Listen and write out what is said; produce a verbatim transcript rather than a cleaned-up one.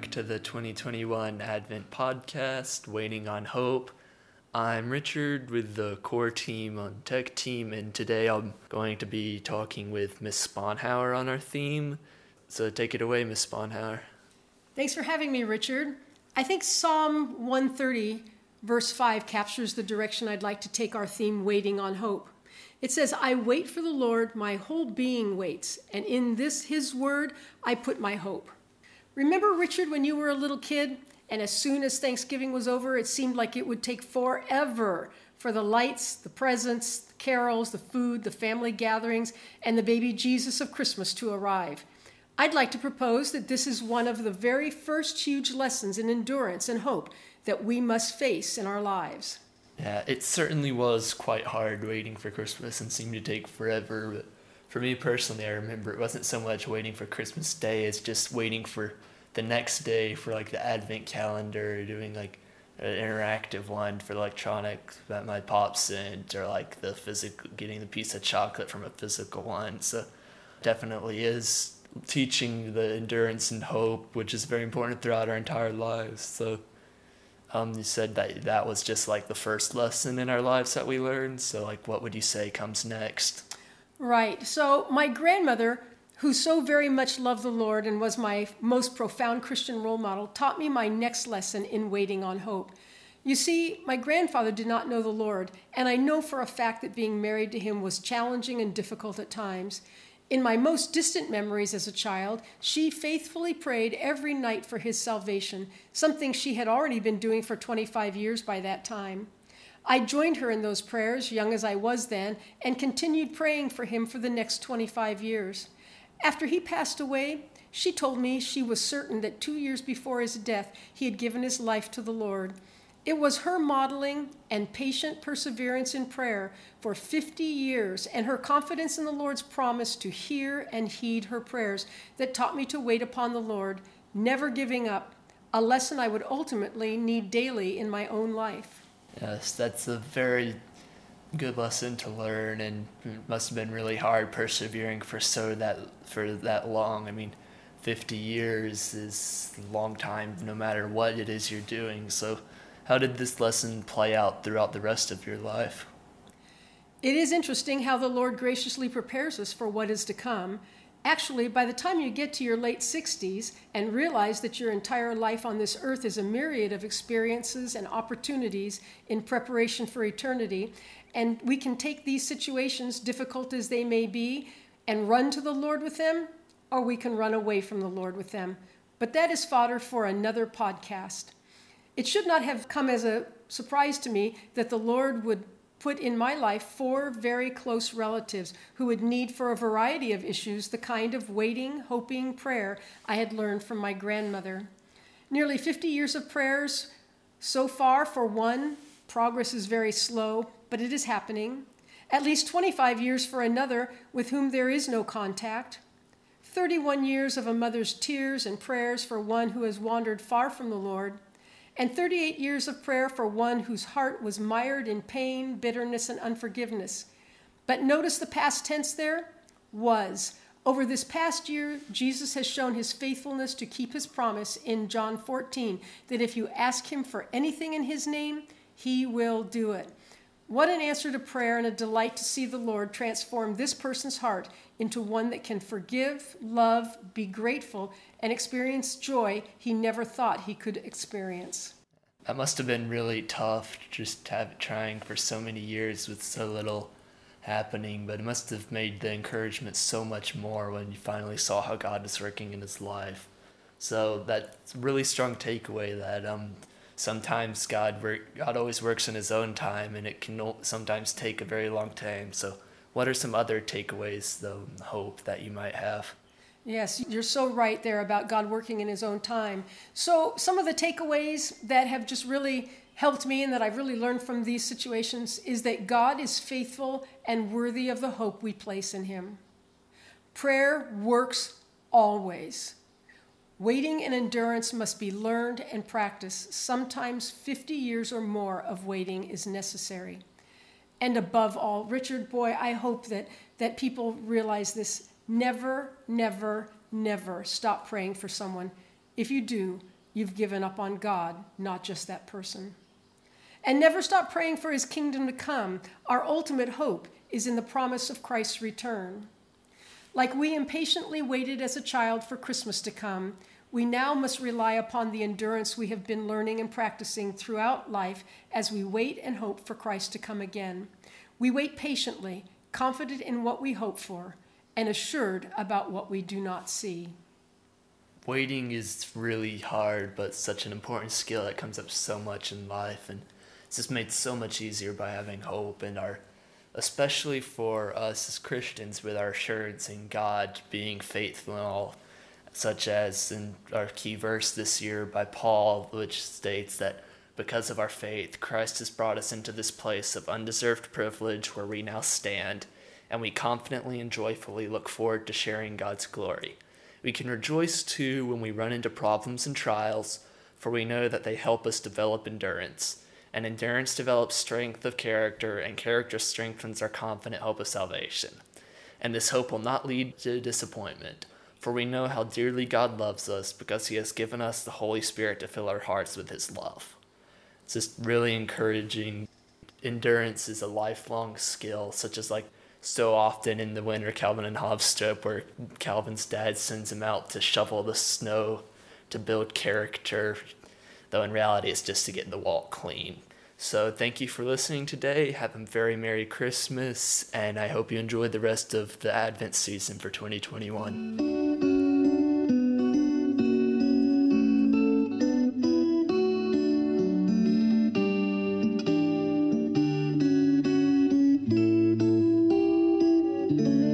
back to the twenty twenty-one Advent podcast, Waiting on Hope. I'm Richard with the core team on tech team, and today I'm going to be talking with Miz Spohnhauer on our theme. So take it away, Miz Spohnhauer. Thanks for having me, Richard. I think Psalm one thirty, verse five, captures the direction I'd like to take our theme, Waiting on Hope. It says, I wait for the Lord, my whole being waits, and in this his word I put my hope. Remember, Richard, when you were a little kid, and as soon as Thanksgiving was over, it seemed like it would take forever for the lights, the presents, the carols, the food, the family gatherings, and the baby Jesus of Christmas to arrive. I'd like to propose that this is one of the very first huge lessons in endurance and hope that we must face in our lives. Yeah, it certainly was quite hard waiting for Christmas and seemed to take forever. But for me personally, I remember it wasn't so much waiting for Christmas Day, it's just waiting for the next day for like the Advent calendar, doing like an interactive one for electronic that my pop sent, or like the physical, getting the piece of chocolate from a physical one. So definitely is teaching the endurance and hope, which is very important throughout our entire lives. So Um, you said that that was just like the first lesson in our lives that we learned. So like, what would you say comes next? Right. So my grandmother, who so very much loved the Lord and was my most profound Christian role model, taught me my next lesson in waiting on hope. You see, my grandfather did not know the Lord, and I know for a fact that being married to him was challenging and difficult at times. In my most distant memories as a child, she faithfully prayed every night for his salvation, something she had already been doing for twenty-five years by that time. I joined her in those prayers, young as I was then, and continued praying for him for the next twenty-five years. After he passed away, she told me she was certain that two years before his death, he had given his life to the Lord. It was her modeling and patient perseverance in prayer for fifty years and her confidence in the Lord's promise to hear and heed her prayers that taught me to wait upon the Lord, never giving up, a lesson I would ultimately need daily in my own life. Yes, that's a very good lesson to learn, and it must have been really hard persevering for so that for that long. I mean, fifty years is a long time no matter what it is you're doing. So how did this lesson play out throughout the rest of your life? It is interesting how the Lord graciously prepares us for what is to come. Actually, by the time you get to your late sixties and realize that your entire life on this earth is a myriad of experiences and opportunities in preparation for eternity, and we can take these situations, difficult as they may be, and run to the Lord with them, or we can run away from the Lord with them. But that is fodder for another podcast. It should not have come as a surprise to me that the Lord would put in my life four very close relatives who would need for a variety of issues the kind of waiting, hoping prayer I had learned from my grandmother. Nearly fifty years of prayers so far for one. Progress is very slow, but it is happening. At least twenty-five years for another with whom there is no contact. thirty-one years of a mother's tears and prayers for one who has wandered far from the Lord. And thirty-eight years of prayer for one whose heart was mired in pain, bitterness, and unforgiveness. But notice the past tense there, was. Over this past year, Jesus has shown his faithfulness to keep his promise in John fourteen, that if you ask him for anything in his name, he will do it. What an answer to prayer, and a delight to see the Lord transform this person's heart into one that can forgive, love, be grateful, and experience joy he never thought he could experience. That must have been really tough, just have, trying for so many years with so little happening, but it must have made the encouragement so much more when you finally saw how God was working in his life. So that's a really strong takeaway that um. Sometimes God work, God always works in his own time, and it can sometimes take a very long time. So what are some other takeaways, though, hope that you might have? Yes, you're so right there about God working in his own time. So some of the takeaways that have just really helped me and that I've really learned from these situations is that God is faithful and worthy of the hope we place in him. Prayer works always. Waiting and endurance must be learned and practiced. Sometimes fifty years or more of waiting is necessary. And above all, Richard, boy, I hope that, that people realize this. Never, never, never stop praying for someone. If you do, you've given up on God, not just that person. And never stop praying for his kingdom to come. Our ultimate hope is in the promise of Christ's return. Like we impatiently waited as a child for Christmas to come, we now must rely upon the endurance we have been learning and practicing throughout life as we wait and hope for Christ to come again. We wait patiently, confident in what we hope for, and assured about what we do not see. Waiting is really hard, but such an important skill that comes up so much in life, and it's just made so much easier by having hope, and our, especially for us as Christians, with our assurance in God being faithful and all, such as in our key verse this year by Paul, which states that because of our faith, Christ has brought us into this place of undeserved privilege where we now stand, and we confidently and joyfully look forward to sharing God's glory. We can rejoice too when we run into problems and trials, for we know that they help us develop endurance, and endurance develops strength of character, and character strengthens our confident hope of salvation. And this hope will not lead to disappointment, for we know how dearly God loves us because he has given us the Holy Spirit to fill our hearts with his love. It's just really encouraging. Endurance is a lifelong skill, such as like so often in the winter Calvin and Hobbes strip where Calvin's dad sends him out to shovel the snow to build character, though in reality it's just to get the walk clean. So thank you for listening today. Have a very Merry Christmas, and I hope you enjoyed the rest of the Advent season for twenty twenty-one. Thank you.